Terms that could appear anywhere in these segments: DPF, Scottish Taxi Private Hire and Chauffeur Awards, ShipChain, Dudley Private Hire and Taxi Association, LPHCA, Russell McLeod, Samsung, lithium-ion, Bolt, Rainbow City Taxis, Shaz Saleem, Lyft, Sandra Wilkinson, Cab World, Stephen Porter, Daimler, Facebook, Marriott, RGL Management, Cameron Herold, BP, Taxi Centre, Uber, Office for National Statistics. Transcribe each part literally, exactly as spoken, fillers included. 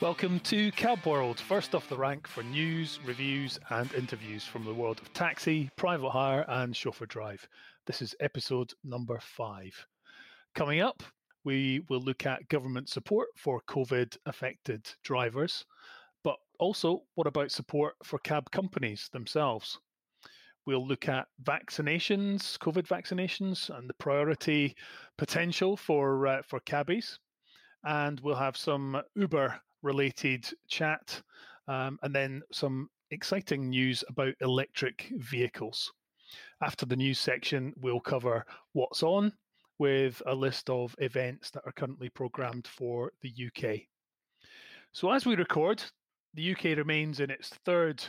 Welcome to Cab World, first off the rank for news, reviews and interviews from the world of taxi, private hire and chauffeur drive. This is episode number five. Coming up, we will look at government support for COVID-affected drivers, but also what about support for cab companies themselves? We'll look at vaccinations, COVID vaccinations and the priority potential for, uh, for cabbies. And we'll have some Uber related chat um, and then some exciting news about electric vehicles. After the news section, we'll cover what's on with a list of events that are currently programmed for the U K. So as we record, the U K remains in its third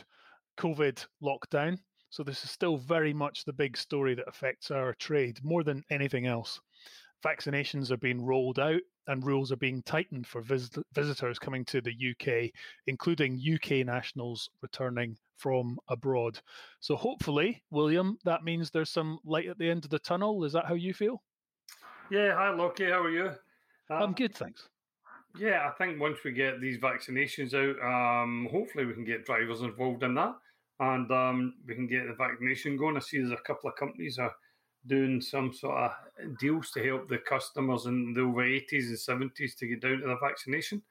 COVID lockdown. So this is still very much the big story that affects our trade more than anything else. Vaccinations are being rolled out and rules are being tightened for visit- visitors coming to the U K, including U K nationals returning from abroad. So hopefully, William, that means there's some light at the end of the tunnel. Is that how you feel? Yeah. Hi, Lockie. How are you? Uh, I'm good, thanks. Yeah, I think once we get these vaccinations out, um, hopefully we can get drivers involved in that and um, we can get the vaccination going. I see there's a couple of companies are doing some sort of deals to help the customers in the over eighties and seventies to get down to the vaccination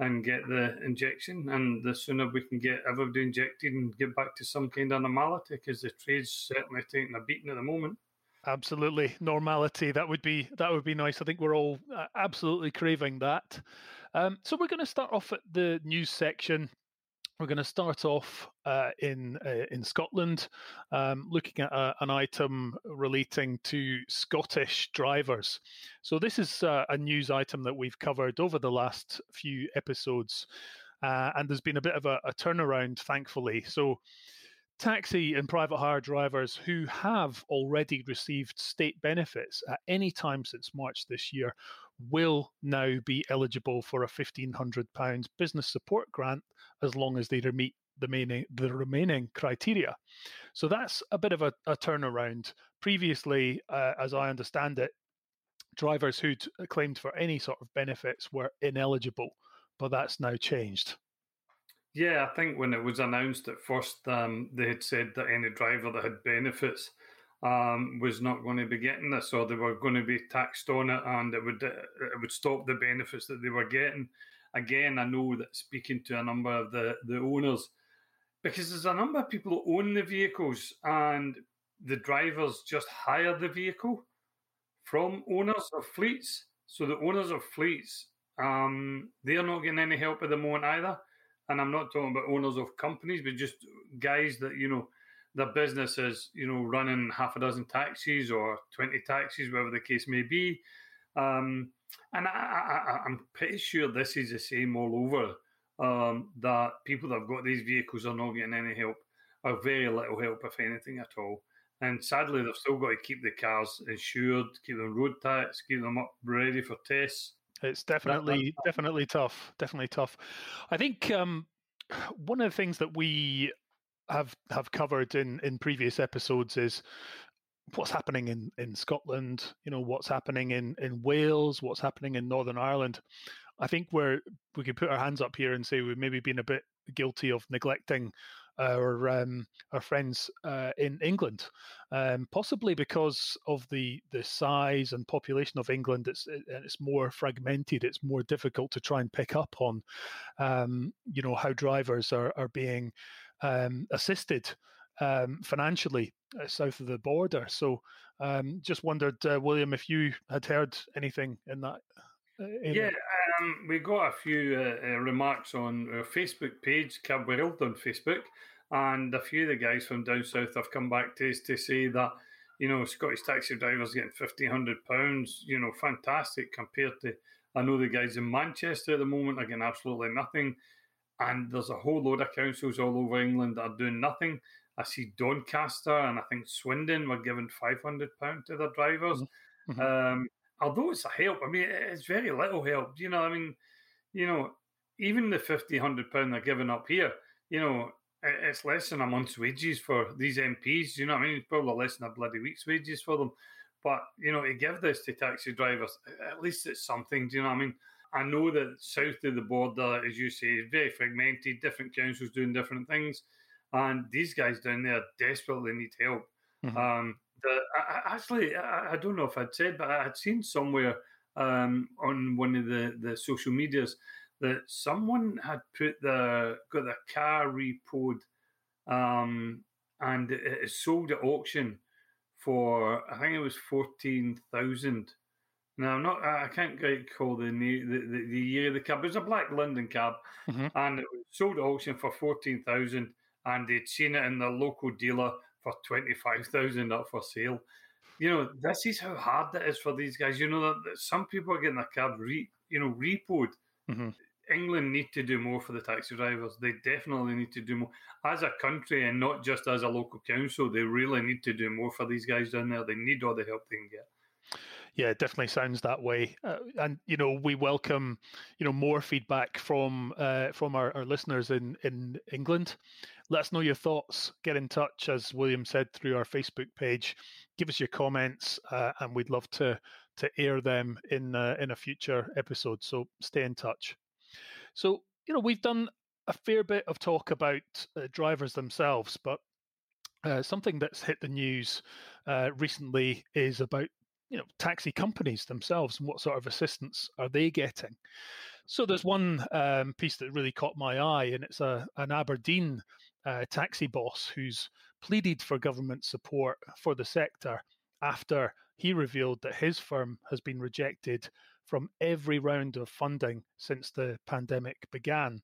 and get the injection. And the sooner we can get everybody injected and get back to some kind of normality, because the trade's certainly taking a beating at the moment. Absolutely. Normality. That would be that would be nice. I think we're all absolutely craving that. Um, so we're going to start off at the news section. We're going to start off uh, in uh, in Scotland, um, looking at a, an item relating to Scottish drivers. So this is uh, a news item that we've covered over the last few episodes, uh, and there's been a bit of a, a turnaround, thankfully. So taxi and private hire drivers who have already received state benefits at any time since March this year will now be eligible for a fifteen hundred pounds business support grant as long as they meet the, main, the remaining criteria. So that's a bit of a, a turnaround. Previously, uh, as I understand it, drivers who'd claimed for any sort of benefits were ineligible, but that's now changed. Yeah, I think when it was announced at first, um, they had said that any driver that had benefits um, was not going to be getting this, or they were going to be taxed on it, and it would it would stop the benefits that they were getting. Again, I know that speaking to a number of the, the owners, because there's a number of people who own the vehicles, and the drivers just hire the vehicle from owners of fleets. So the owners of fleets, um, they're not getting any help at the moment either. And I'm not talking about owners of companies, but just guys that, you know, their business is, you know, running half a dozen taxis or twenty taxis, whatever the case may be. Um, and I, I, I'm pretty sure this is the same all over, um, that people that have got these vehicles are not getting any help, or very little help, if anything at all. And sadly, they've still got to keep the cars insured, keep them road taxed, keep them up ready for tests. It's definitely, definitely tough. Definitely tough. I think um, one of the things that we have have covered in, in previous episodes is what's happening in, in Scotland. You know, what's happening in, in Wales. What's happening in Northern Ireland. I think we're we could put our hands up here and say we've maybe been a bit guilty of neglecting our um, our friends uh, in England, um, possibly because of the the size and population of England. It's it's more fragmented. It's more difficult to try and pick up on, um, you know, how drivers are are being um, assisted um, financially uh, south of the border. So, um, just wondered, uh, William, if you had heard anything in that. Yeah, um, we got a few uh, uh, remarks on our Facebook page, Cab World on Facebook, and a few of the guys from down south have come back to us to say that, you know, Scottish taxi drivers getting fifteen hundred pounds, you know, fantastic compared to, I know the guys in Manchester at the moment are getting absolutely nothing, and there's a whole load of councils all over England that are doing nothing. I see Doncaster and I think Swindon were giving five hundred pounds to their drivers. Mm-hmm. Um Although it's a help, I mean, it's very little help. You know, I mean, you know, even the fifteen hundred pounds they're giving up here, you know, it's less than a month's wages for these M Ps. You know what I mean? It's probably less than a bloody week's wages for them. But, you know, to give this to taxi drivers, at least it's something. Do you know what I mean? I know that south of the border, as you say, is very fragmented, different councils doing different things, and these guys down there desperately need help. Mm-hmm. Um, the, I, actually, I, I don't know if I'd said, but I'd seen somewhere um, on one of the, the social medias that someone had put the got their car repoed um, and it, it sold at auction for, I think it was fourteen thousand. Now, I'm not, I can't recall the, the, the year of the cab. It was a black London cab, mm-hmm. and it was sold at auction for fourteen thousand, and they'd seen it in the local dealer for twenty-five thousand up for sale. You know, this is how hard it is for these guys. You know, that, that some people are getting their cab, re, you know, repoed. Mm-hmm. England need to do more for the taxi drivers. They definitely need to do more. As a country and not just as a local council, they really need to do more for these guys down there. They need all the help they can get. Yeah, it definitely sounds that way. Uh, and, you know, we welcome, you know, more feedback from uh, from our, our listeners in, in England. Let us know your thoughts. Get in touch, as William said, through our Facebook page. Give us your comments, uh, and we'd love to to air them in uh, in a future episode. So stay in touch. So, you know, we've done a fair bit of talk about uh, drivers themselves, but uh, something that's hit the news uh, recently is about, you know, taxi companies themselves and what sort of assistance are they getting. So there's one um, piece that really caught my eye, and it's a an Aberdeen uh, taxi boss who's pleaded for government support for the sector after he revealed that his firm has been rejected from every round of funding since the pandemic began.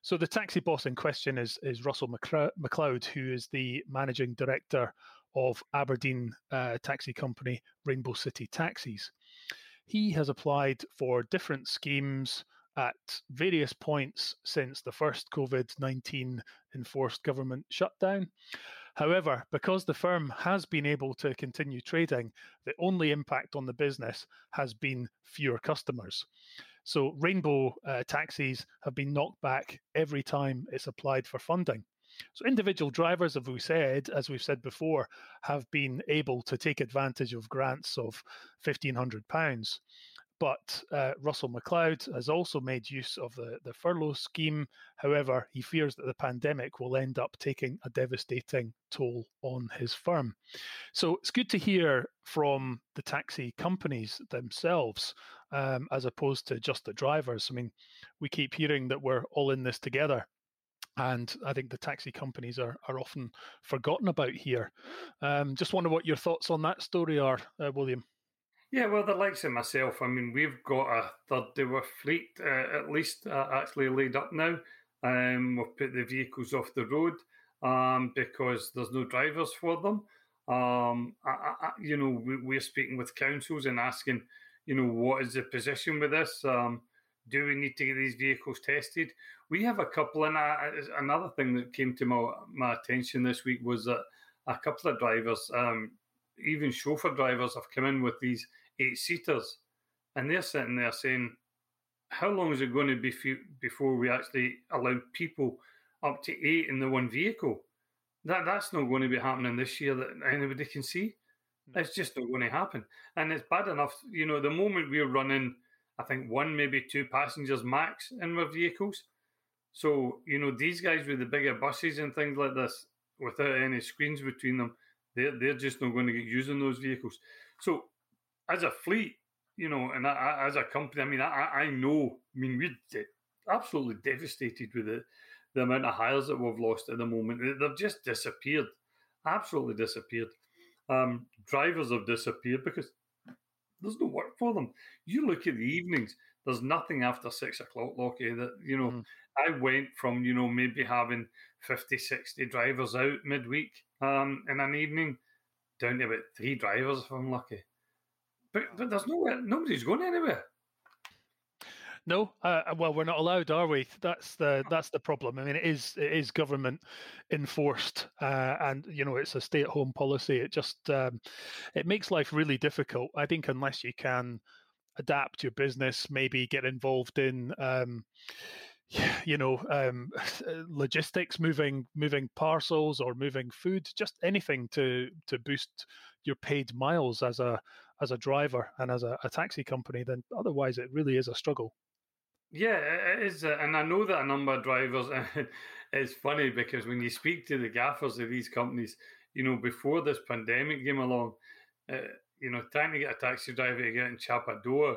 So the taxi boss in question is is Russell McLeod, who is the managing director of Aberdeen uh, taxi company Rainbow City Taxis. He has applied for different schemes at various points since the first COVID nineteen enforced government shutdown. However, because the firm has been able to continue trading, the only impact on the business has been fewer customers. So Rainbow uh, Taxis have been knocked back every time it's applied for funding. So individual drivers, as we said, as we've said before, have been able to take advantage of grants of fifteen hundred pounds. But uh, Russell McLeod has also made use of the, the furlough scheme. However, he fears that the pandemic will end up taking a devastating toll on his firm. So it's good to hear from the taxi companies themselves, um, as opposed to just the drivers. I mean, we keep hearing that we're all in this together, and I think the taxi companies are, are often forgotten about here. Um, just wonder what your thoughts on that story are, uh, William. Yeah, well, the likes of myself, I mean, we've got a third of our fleet, uh, at least, uh, actually laid up now. Um, we've put the vehicles off the road um, because there's no drivers for them. Um, I, I, you know, we, we're speaking with councils and asking, you know, what is the position with this? Um Do we need to get these vehicles tested? We have a couple, and I, another thing that came to my, my attention this week was that a couple of drivers, um, even chauffeur drivers, have come in with these eight-seaters, and they're sitting there saying, how long is it going to be f- before we actually allow people up to eight in the one vehicle? That That's not going to be happening this year that anybody can see. It's just not going to happen. And it's bad enough, you know, the moment we're running, I think one, maybe two passengers max in our vehicles. So, you know, these guys with the bigger buses and things like this, without any screens between them, they're, they're just not going to get using those vehicles. So as a fleet, you know, and I, I, as a company, I mean, I, I know, I mean, we're de- absolutely devastated with the, the amount of hires that we've lost at the moment. They've just disappeared, absolutely disappeared. Um, drivers have disappeared because there's no work for them. You look at the evenings, there's nothing after six o'clock, Lockie, that, you know, mm. I went from, you know, maybe having fifty, sixty drivers out midweek um, in an evening down to about three drivers if I'm lucky. But but there's nowhere, nobody's going anywhere. No, uh, well, we're not allowed, are we? That's the that's the problem. I mean, it is it is government enforced, uh, and you know, it's a stay at home policy. It just um, it makes life really difficult. I think unless you can adapt your business, maybe get involved in um, you know um, logistics, moving moving parcels or moving food, just anything to to boost your paid miles as a as a driver and as a, a taxi company, then otherwise it really is a struggle. Yeah, it is. And I know that a number of drivers, it's funny because when you speak to the gaffers of these companies, you know, before this pandemic came along, uh, you know, trying to get a taxi driver to get in chap a door,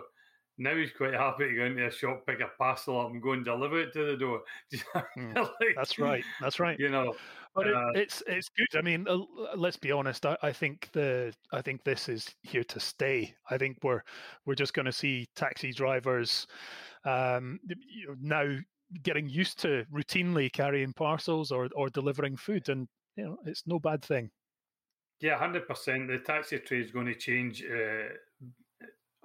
now he's quite happy to go into a shop, pick a parcel up and go and deliver it to the door. like, that's right. That's right. You know, but uh, it, it's it's good. I mean, uh, let's be honest. I, I think the I think this is here to stay. I think we're we're just going to see taxi drivers um, you know, now getting used to routinely carrying parcels or or delivering food, and you know, it's no bad thing. Yeah, one hundred percent. The taxi trade is going to change uh,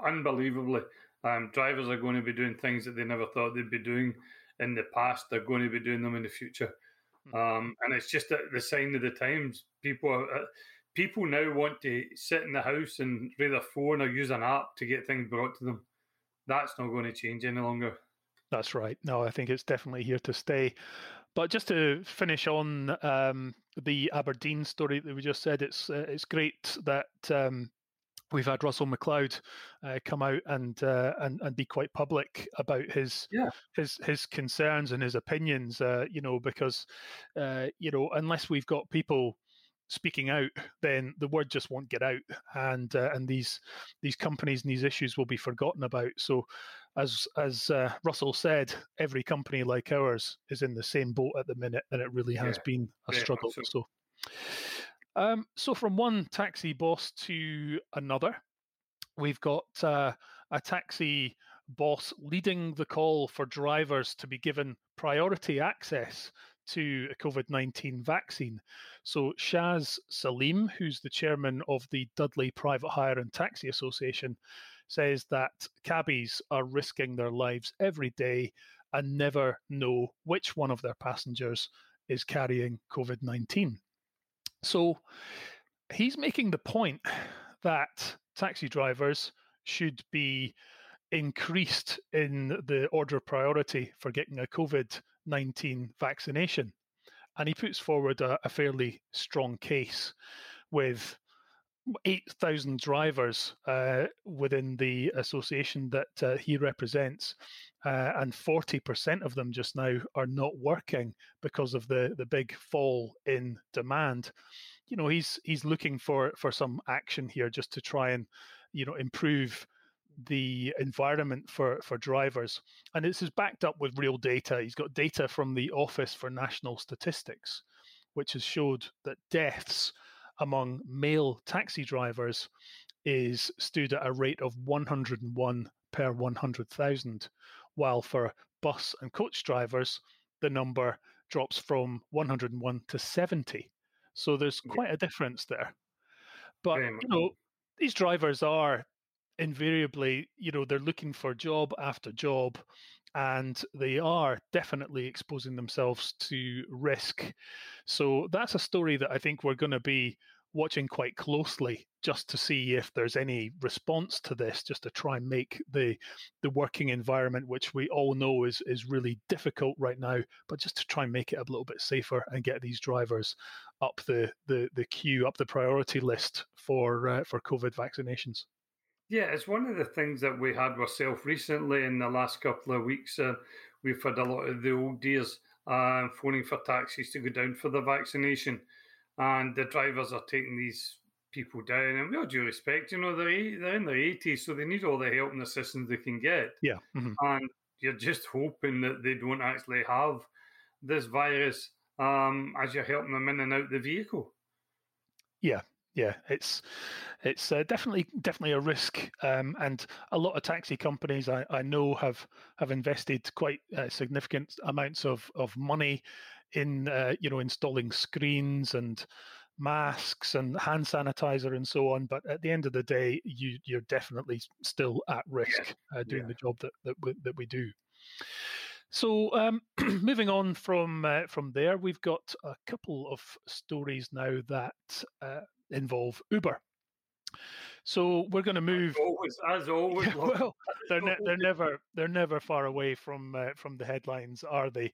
unbelievably. Um, drivers are going to be doing things that they never thought they'd be doing in the past. They're going to be doing them in the future. Um, and it's just a, the sign of the times. People are, uh, people now want to sit in the house and read their phone or use an app to get things brought to them. That's not going to change any longer. That's right. No, I think it's definitely here to stay. But just to finish on um, the Aberdeen story that we just said, it's uh, it's great that um, we've had Russell McLeod uh, come out and, uh, and and be quite public about his yeah. his his concerns and his opinions. Uh, you know, because uh, you know, unless we've got people speaking out, then the word just won't get out, and uh, and these these companies and these issues will be forgotten about. So, as as uh, Russell said, every company like ours is in the same boat at the minute, and it really has yeah. been a yeah, struggle. Absolutely. So, um, so from one taxi boss to another, we've got uh, a taxi boss leading the call for drivers to be given priority access to a COVID nineteen vaccine. So Shaz Saleem, who's the chairman of the Dudley Private Hire and Taxi Association, says that cabbies are risking their lives every day and never know which one of their passengers is carrying COVID nineteen. So he's making the point that taxi drivers should be increased in the order priority for getting a COVID nineteen vaccination. And he puts forward a, a fairly strong case with eight thousand drivers uh, within the association that uh, he represents. Uh, and forty percent of them just now are not working because of the, the big fall in demand. You know, he's he's looking for, for some action here just to try and, you know, improve the environment for, for drivers. And this is backed up with real data. He's got data from the Office for National Statistics, which has showed that deaths among male taxi drivers is stood at a rate of one hundred one per one hundred thousand, while for bus and coach drivers, the number drops from one hundred one to seventy. So there's quite a difference there. But, you know, these drivers are invariably, you know, they're looking for job after job, and they are definitely exposing themselves to risk. So that's a story that I think we're going to be watching quite closely, just to see if there's any response to this, just to try and make the the working environment, which we all know is is really difficult right now, but just to try and make it a little bit safer and get these drivers up the the, the queue, up the priority list for uh, for COVID vaccinations. Yeah, it's one of the things that we had ourselves recently in the last couple of weeks. Uh, we've had a lot of the old dears uh, phoning for taxis to go down for the vaccination, and the drivers are taking these people down. And with all due respect, you know, they're, eight, they're in their eighties, so they need all the help and assistance they can get. Yeah, mm-hmm. And you're just hoping that they don't actually have this virus um, as you're helping them in and out the vehicle. Yeah. Yeah, it's it's uh, definitely definitely a risk, um, and a lot of taxi companies I, I know have have invested quite uh, significant amounts of, of money in uh, you know installing screens and masks and hand sanitizer and so on. But at the end of the day, you you're definitely still at risk uh, doing yeah. the job that that we, that we do. So um, moving on from uh, from there, we've got a couple of stories now that Uh, involve Uber. So we're going to move. As always, as always. Yeah, well, they're ne- they're never they're never far away from uh, from the headlines, are they?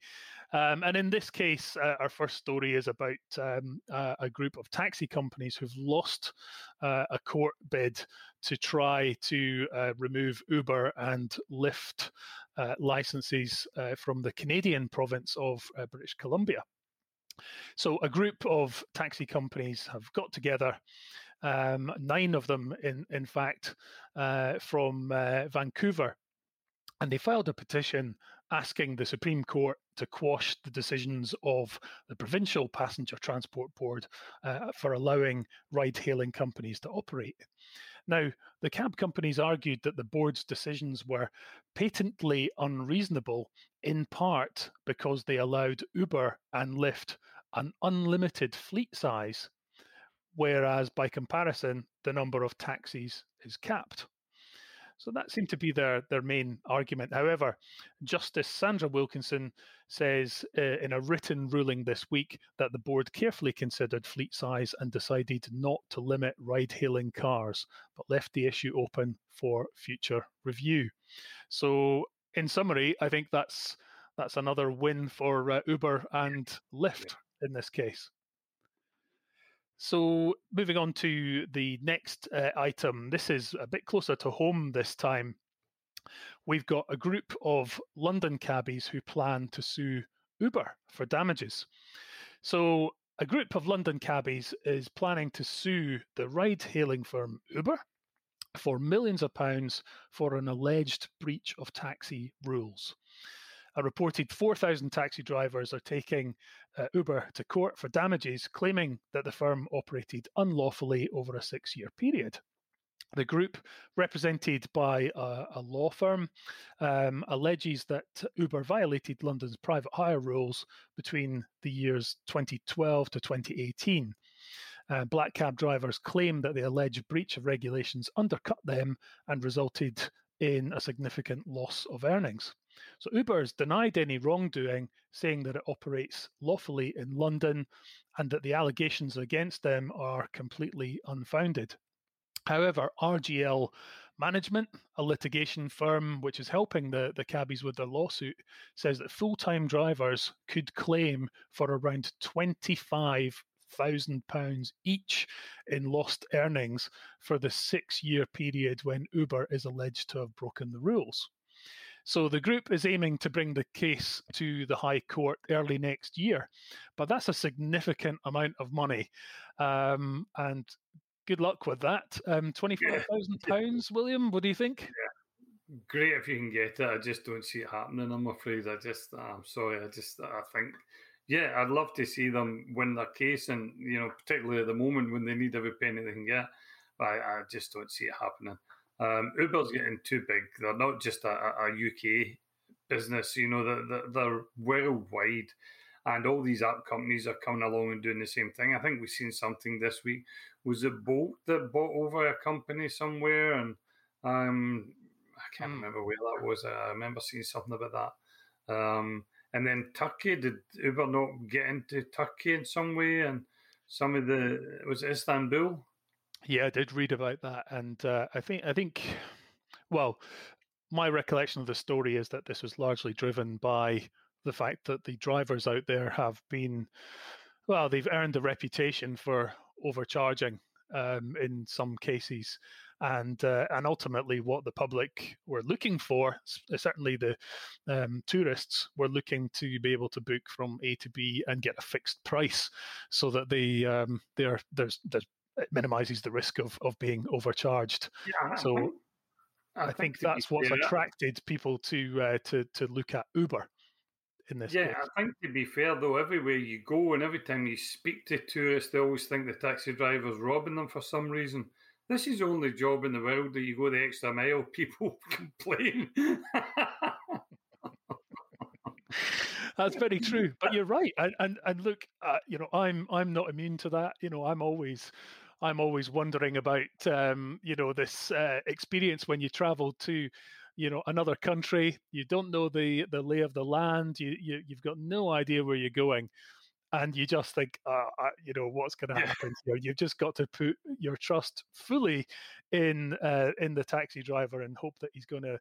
Um, and in this case, uh, our first story is about um, uh, a group of taxi companies who've lost uh, a court bid to try to uh, remove Uber and Lyft uh, licenses uh, from the Canadian province of uh, British Columbia. So a group of taxi companies have got together, um, nine of them, in in fact, uh, from uh, Vancouver, and they filed a petition asking the Supreme Court to quash the decisions of the Provincial Passenger Transport Board uh, for allowing ride-hailing companies to operate. Now, the cab companies argued that the board's decisions were patently unreasonable, in part because they allowed Uber and Lyft an unlimited fleet size, whereas by comparison, the number of taxis is capped. So that seemed to be their, their main argument. However, Justice Sandra Wilkinson says uh, in a written ruling this week that the board carefully considered fleet size and decided not to limit ride-hailing cars, but left the issue open for future review. So in summary, I think that's that's another win for uh, Uber and Lyft in this case. So moving on to the next uh, item, this is a bit closer to home this time. We've got a group of London cabbies who plan to sue Uber for damages. So a group of London cabbies is planning to sue the ride-hailing firm Uber for millions of pounds for an alleged breach of taxi rules. A reported four thousand taxi drivers are taking uh, Uber to court for damages, claiming that the firm operated unlawfully over a six-year period. The group, represented by a, a law firm, um, alleges that Uber violated London's private hire rules between the years twenty twelve to twenty eighteen. Uh, black cab drivers claim that the alleged breach of regulations undercut them and resulted in a significant loss of earnings. So Uber has denied any wrongdoing, saying that it operates lawfully in London and that the allegations against them are completely unfounded. However, R G L Management, a litigation firm which is helping the, the cabbies with their lawsuit, says that full-time drivers could claim for around twenty-five thousand pounds each in lost earnings for the six-year period when Uber is alleged to have broken the rules. So the group is aiming to bring the case to the High Court early next year, but that's a significant amount of money, um, and good luck with that. Um, twenty-five thousand pounds, William, what do you think? Yeah. Great if you can get it. I just don't see it happening, I'm afraid. I just, I'm sorry, I just, I think, yeah, I'd love to see them win their case, and, you know, particularly at the moment when they need every penny they can get, but I, I just don't see it happening. Um, Uber's getting too big. They're not just a, a U K business, you know, they're, they're worldwide. And all these app companies are coming along and doing the same thing. I think we've seen something this week. Was it Bolt that bought over a company somewhere? And um, I can't remember where that was. I remember seeing something about that. Um, and then Turkey, did Uber not get into Turkey in some way? And some of the, was it Istanbul? Yeah, I did read about that, and uh, I think I think, well, my recollection of the story is that this was largely driven by the fact that the drivers out there have been, well, they've earned a reputation for overcharging um, in some cases, and uh, and ultimately what the public were looking for, certainly the um, tourists were looking to be able to book from A to B and get a fixed price, so that they um, they are there's there's it minimises the risk of, of being overcharged. Yeah, so I think, I I think that's what's fair, attracted people to uh, to to look at Uber in this yeah, case. I think, to be fair, though, everywhere you go and every time you speak to tourists, they always think the taxi driver's robbing them for some reason. This is the only job in the world that you go the extra mile, people complain. That's very true, but you're right, and and, and look, uh, you know, I'm I'm not immune to that. You know, I'm always, I'm always wondering about, um, you know, this uh, experience when you travel to, you know, another country. You don't know the, the lay of the land. You, you you've got no idea where you're going, and you just think, uh, uh, you know, what's going to happen here? You've just got to put your trust fully in uh, in the taxi driver and hope that he's going to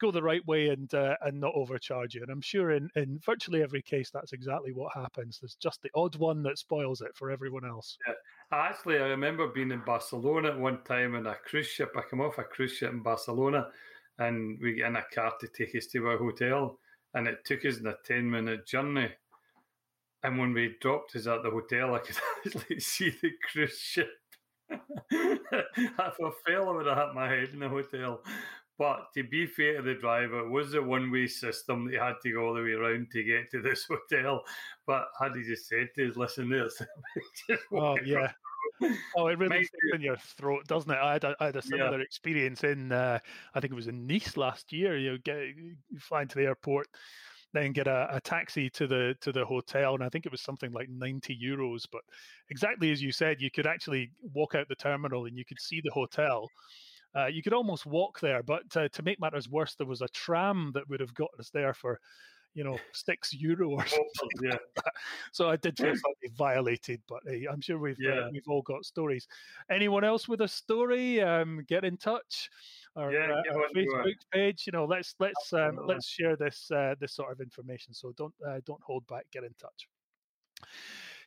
go the right way and uh, and not overcharge you. And I'm sure in, in virtually every case, that's exactly what happens. There's just the odd one that spoils it for everyone else. Yeah. Actually, I remember being in Barcelona at one time on a cruise ship. I came off a cruise ship in Barcelona and we get in a car to take us to our hotel. And it took us in a ten-minute journey. And when we dropped us at the hotel, I could actually see the cruise ship. I thought, fell, I would have hit my head in the hotel. But to be fair to the driver, it was a one-way system that he had to go all the way around to get to this hotel. But had he just said to us, listen, there's... oh, yeah. Oh, it really sticks in your throat, doesn't it? I had a, I had a similar yeah. experience in, uh, I think it was in Nice last year. You get you flying to the airport, then get a, a taxi to the to the hotel, and I think it was something like ninety euros. But exactly as you said, you could actually walk out the terminal and you could see the hotel. Uh, you could almost walk there, but uh, to make matters worse, there was a tram that would have gotten us there for, you know, six euro or something. Yeah. Like that. So I did feel slightly violated, but hey, I'm sure we've yeah. uh, we've all got stories. Anyone else with a story? Um, get in touch. Our, yeah, uh, our Facebook page, you know, let's let's um, let's share this uh, this sort of information. So don't uh, don't hold back. Get in touch.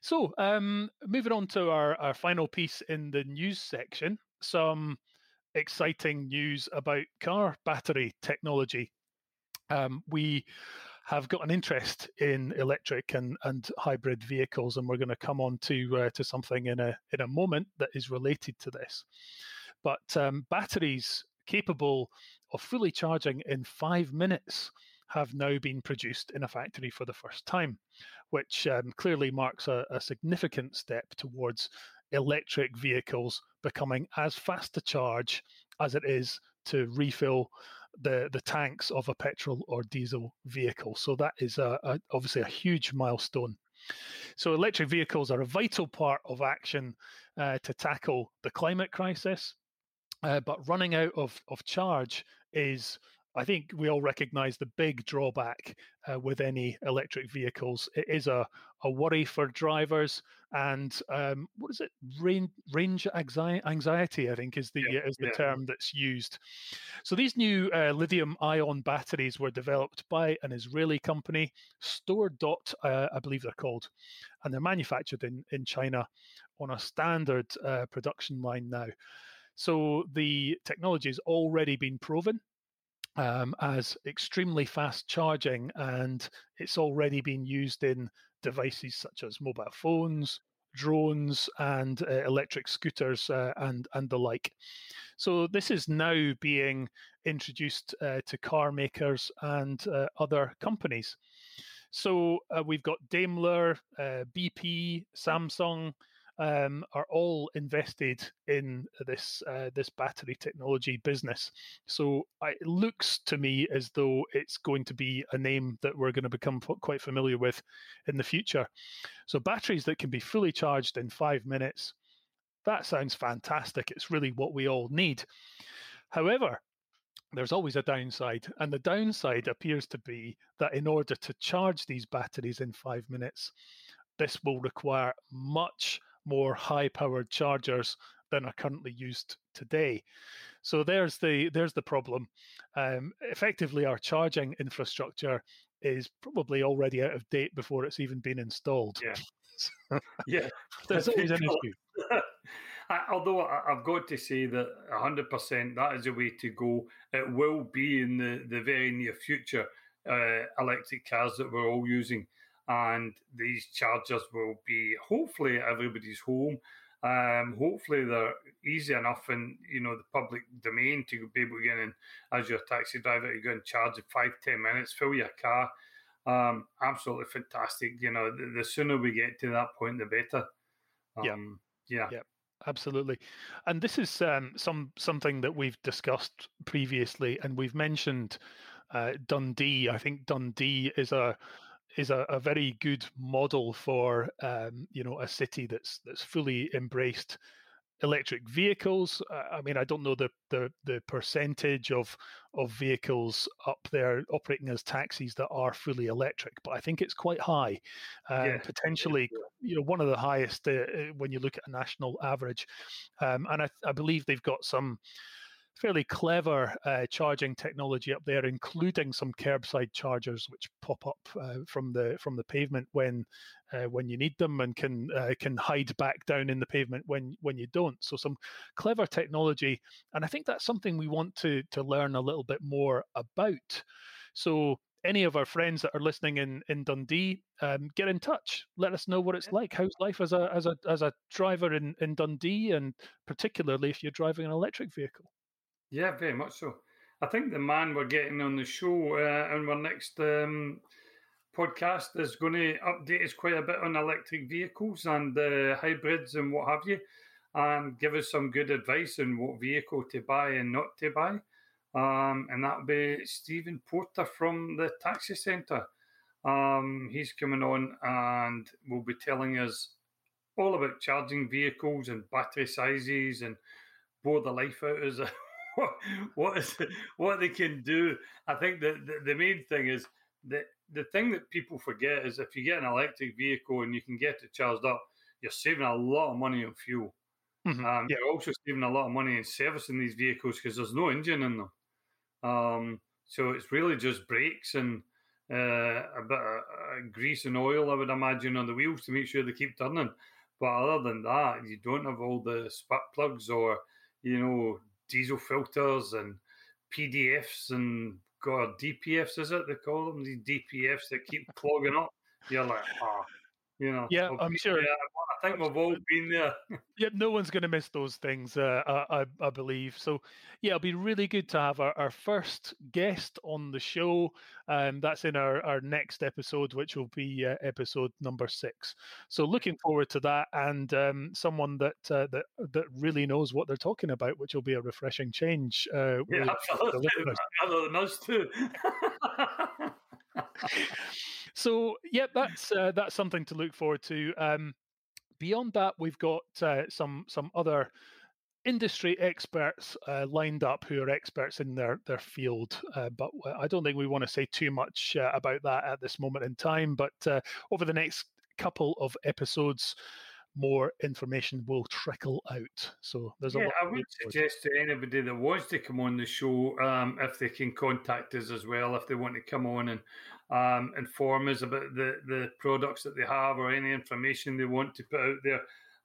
So um, moving on to our, our final piece in the news section, some exciting news about car battery technology. Um, we have got an interest in electric and, and hybrid vehicles, and we're going to come on to uh, to something in a in a moment that is related to this. But um, batteries capable of fully charging in five minutes have now been produced in a factory for the first time, which um, clearly marks a, a significant step towards electric vehicles becoming as fast to charge as it is to refill the, the tanks of a petrol or diesel vehicle. So that is a, a, obviously a huge milestone. So electric vehicles are a vital part of action uh, to tackle the climate crisis. Uh, but running out of, of charge is, I think we all recognise, the big drawback uh, with any electric vehicles. It is a, a worry for drivers, and um, what is it? Range, range anxiety, I think, is the yeah, is the yeah. term that's used. So these new uh, lithium-ion batteries were developed by an Israeli company, Store Dot, uh, I believe they're called, and they're manufactured in, in China on a standard uh, production line now. So the technology has already been proven um, as extremely fast charging, and it's already been used in devices such as mobile phones, drones, and uh, electric scooters uh, and, and the like. So this is now being introduced uh, to car makers and uh, other companies. So uh, we've got Daimler, uh, B P, Samsung, Um, are all invested in this uh, this battery technology business. So I, it looks to me as though it's going to be a name that we're going to become p- quite familiar with in the future. So batteries that can be fully charged in five minutes, that sounds fantastic. It's really what we all need. However, there's always a downside, and the downside appears to be that in order to charge these batteries in five minutes, this will require much more high-powered chargers than are currently used today. So there's the there's the problem. Um, effectively, our charging infrastructure is probably already out of date before it's even been installed. Yeah, yeah. There's always an issue. Although I've got to say that one hundred percent that is the way to go. It will be in the, the very near future uh, electric cars that we're all using. And these chargers will be hopefully at everybody's home. Um, hopefully they're easy enough in, you know, the public domain to be able to get in as your taxi driver. You go and charge in five, ten minutes, fill your car. Um, absolutely fantastic. You know, the, the sooner we get to that point, the better. Um, yeah. Yeah. yeah. Absolutely. And this is um, some something that we've discussed previously, and we've mentioned uh, Dundee. I think Dundee is a... is a, a very good model for um, you know, a city that's that's fully embraced electric vehicles. I mean, I don't know the, the, the percentage of of vehicles up there operating as taxis that are fully electric, but I think it's quite high, uh, yeah. potentially, yeah. you know, one of the highest uh, when you look at a national average. Um, and I, I believe they've got some fairly clever uh, charging technology up there, including some curbside chargers which pop up uh, from the from the pavement when uh, when you need them, and can uh, can hide back down in the pavement when when you don't. So some clever technology, and I think that's something we want to to learn a little bit more about. So any of our friends that are listening in in Dundee, um, get in touch. Let us know what it's like. How's life as a as a as a driver in in Dundee, and particularly if you're driving an electric vehicle. Yeah, very much so. I think the man we're getting on the show uh, and our next um, podcast is going to update us quite a bit on electric vehicles and uh, hybrids and what have you, and give us some good advice on what vehicle to buy and not to buy. Um, and that'll be Stephen Porter from the Taxi Centre. Um, he's coming on and will be telling us all about charging vehicles and battery sizes and bore the life out of us. What, what is it, what they can do. I think that the, the main thing is that the thing that people forget is if you get an electric vehicle and you can get it charged up, you're saving a lot of money on fuel. Mm-hmm. Um, yeah. You're also saving a lot of money in servicing these vehicles because there's no engine in them. Um, so it's really just brakes and uh, a bit of uh, grease and oil, I would imagine, on the wheels to make sure they keep turning. But other than that, you don't have all the spark plugs or, you know, diesel filters and P D Fs and God, D P Fs is it they call them? These D P Fs that keep clogging up. You're like, ah, oh, you know. Yeah, I'm sure. There. I think we've all been there. Yeah, no one's going to miss those things, uh, I, I believe. So, yeah, it'll be really good to have our, our first guest on the show. Um, that's in our, our next episode, which will be uh, episode number six. So, looking forward to that, and um, someone that uh, that that really knows what they're talking about, which will be a refreshing change. Uh, yeah, absolutely. Other than us too. So, yeah, that's uh, that's something to look forward to. Um, Beyond that, we've got uh, some some other industry experts uh, lined up who are experts in their their field. Uh, but I don't think we want to say too much uh, about that at this moment in time. But uh, over the next couple of episodes, more information will trickle out. So there's yeah, a lot. I would suggest to anybody that wants to come on the show, um, if they can contact us as well, if they want to come on and um, inform us about the, the products that they have or any information they want to put out there,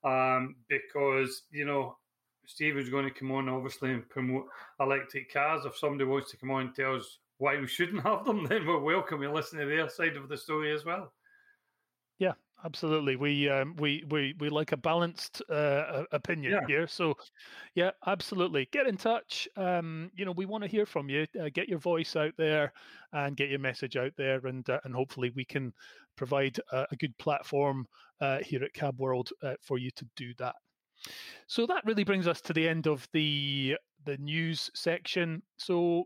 um, because, you know, Steve is going to come on, obviously, and promote electric cars. If somebody wants to come on and tell us why we shouldn't have them, then we're welcome to listen to their side of the story as well. Yeah, absolutely. We um, we we we like a balanced uh, opinion yeah. here. So, yeah, absolutely. Get in touch. Um, you know, we want to hear from you. Uh, get your voice out there and get your message out there, and uh, and hopefully we can provide a, a good platform uh, here at Cab World uh, for you to do that. So that really brings us to the end of the the news section. So.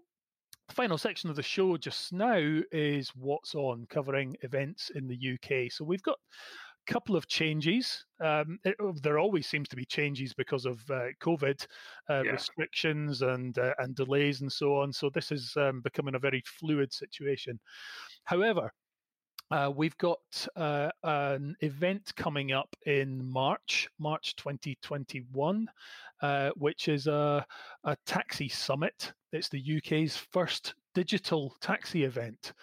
The final section of the show just now is What's On, covering events in the U K. So we've got a couple of changes. Um, it, there always seems to be changes because of uh, COVID uh, yeah. restrictions and uh, and delays and so on. So this is um, becoming a very fluid situation. However, uh, we've got uh, an event coming up in March, March twenty twenty-one, uh, which is a, a taxi summit. It's the U K's first digital taxi event.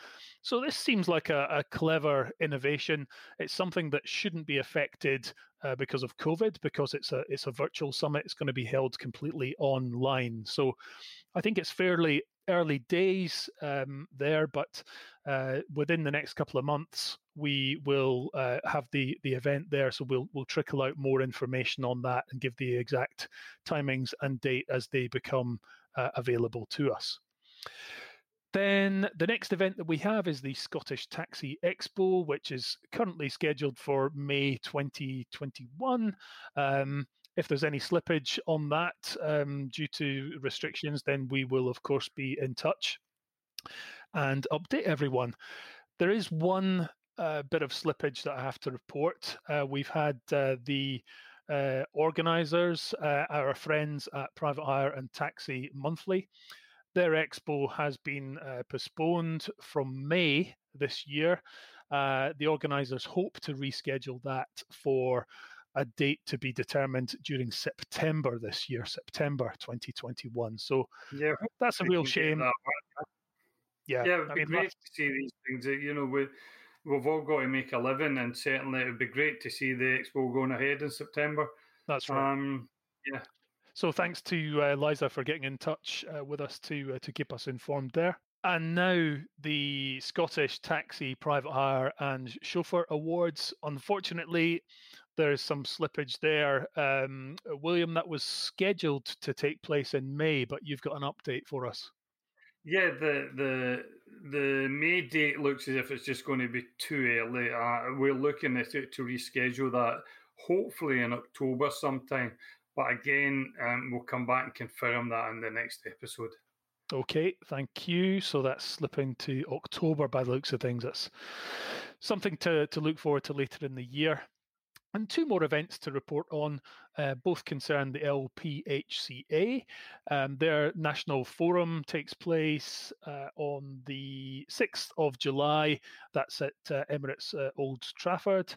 So this seems like a, a clever innovation. It's something that shouldn't be affected uh, because of COVID, because it's a it's a virtual summit. It's going to be held completely online. So I think it's fairly early days um, there, but uh, within the next couple of months, we will uh, have the the event there. So we'll we'll trickle out more information on that and give the exact timings and date as they become Uh, available to us. Then the next event that we have is the Scottish Taxi Expo, which is currently scheduled for May twenty twenty-one. Um, if there's any slippage on that um, due to restrictions, then we will, of course, be in touch and update everyone. There is one uh, bit of slippage that I have to report. Uh, we've had uh, the uh, organisers uh, our friends at Private Hire and Taxi Monthly. Their expo has been uh, postponed from May this year. Uh, the organisers hope to reschedule that for a date to be determined during September this year, September twenty twenty-one. So yeah, that's a real shame. That, right? Yeah, yeah, it would I be mean, great that's... to see these things. You know, we, we've all got to make a living, and certainly it would be great to see the expo going ahead in September. That's right. Um, yeah. So thanks to uh, Liza for getting in touch uh, with us to uh, to keep us informed there. And now the Scottish Taxi Private Hire and Chauffeur Awards. Unfortunately, there's some slippage there. Um, William, that was scheduled to take place in May, but you've got an update for us. Yeah, the the the May date looks as if it's just going to be too early. Uh, we're looking at it to reschedule that, hopefully in October sometime. But again, um, we'll come back and confirm that in the next episode. Okay, thank you. So that's slipping to October by the looks of things. That's something to, to look forward to later in the year. And two more events to report on, uh, both concern the L P H C A. Um, their national forum takes place uh, on the sixth of July. That's at uh, Emirates uh, Old Trafford.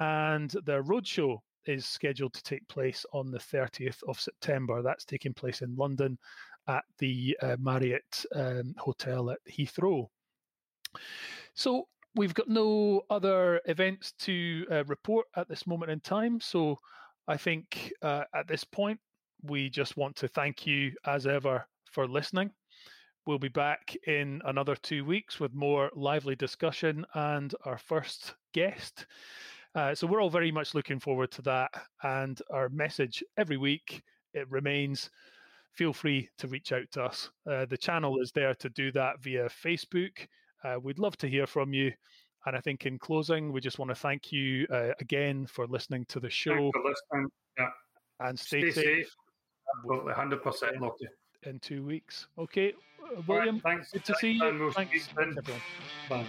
And their roadshow is scheduled to take place on the thirtieth of September. That's taking place in London at the uh, Marriott um, Hotel at Heathrow. So we've got no other events to uh, report at this moment in time. So I think uh, at this point, we just want to thank you as ever for listening. We'll be back in another two weeks with more lively discussion and our first guest. Uh, so we're all very much looking forward to that. And our message every week, it remains, feel free to reach out to us. Uh, the channel is there to do that via Facebook. Uh, we'd love to hear from you. And I think in closing, we just want to thank you uh, again for listening to the show. Thanks for listening. Yeah. And stay, stay safe. Absolutely, one hundred percent love you. In two weeks. Okay, William, right, thanks. Good to thanks, see you. Thanks. Thanks, everyone. Bye.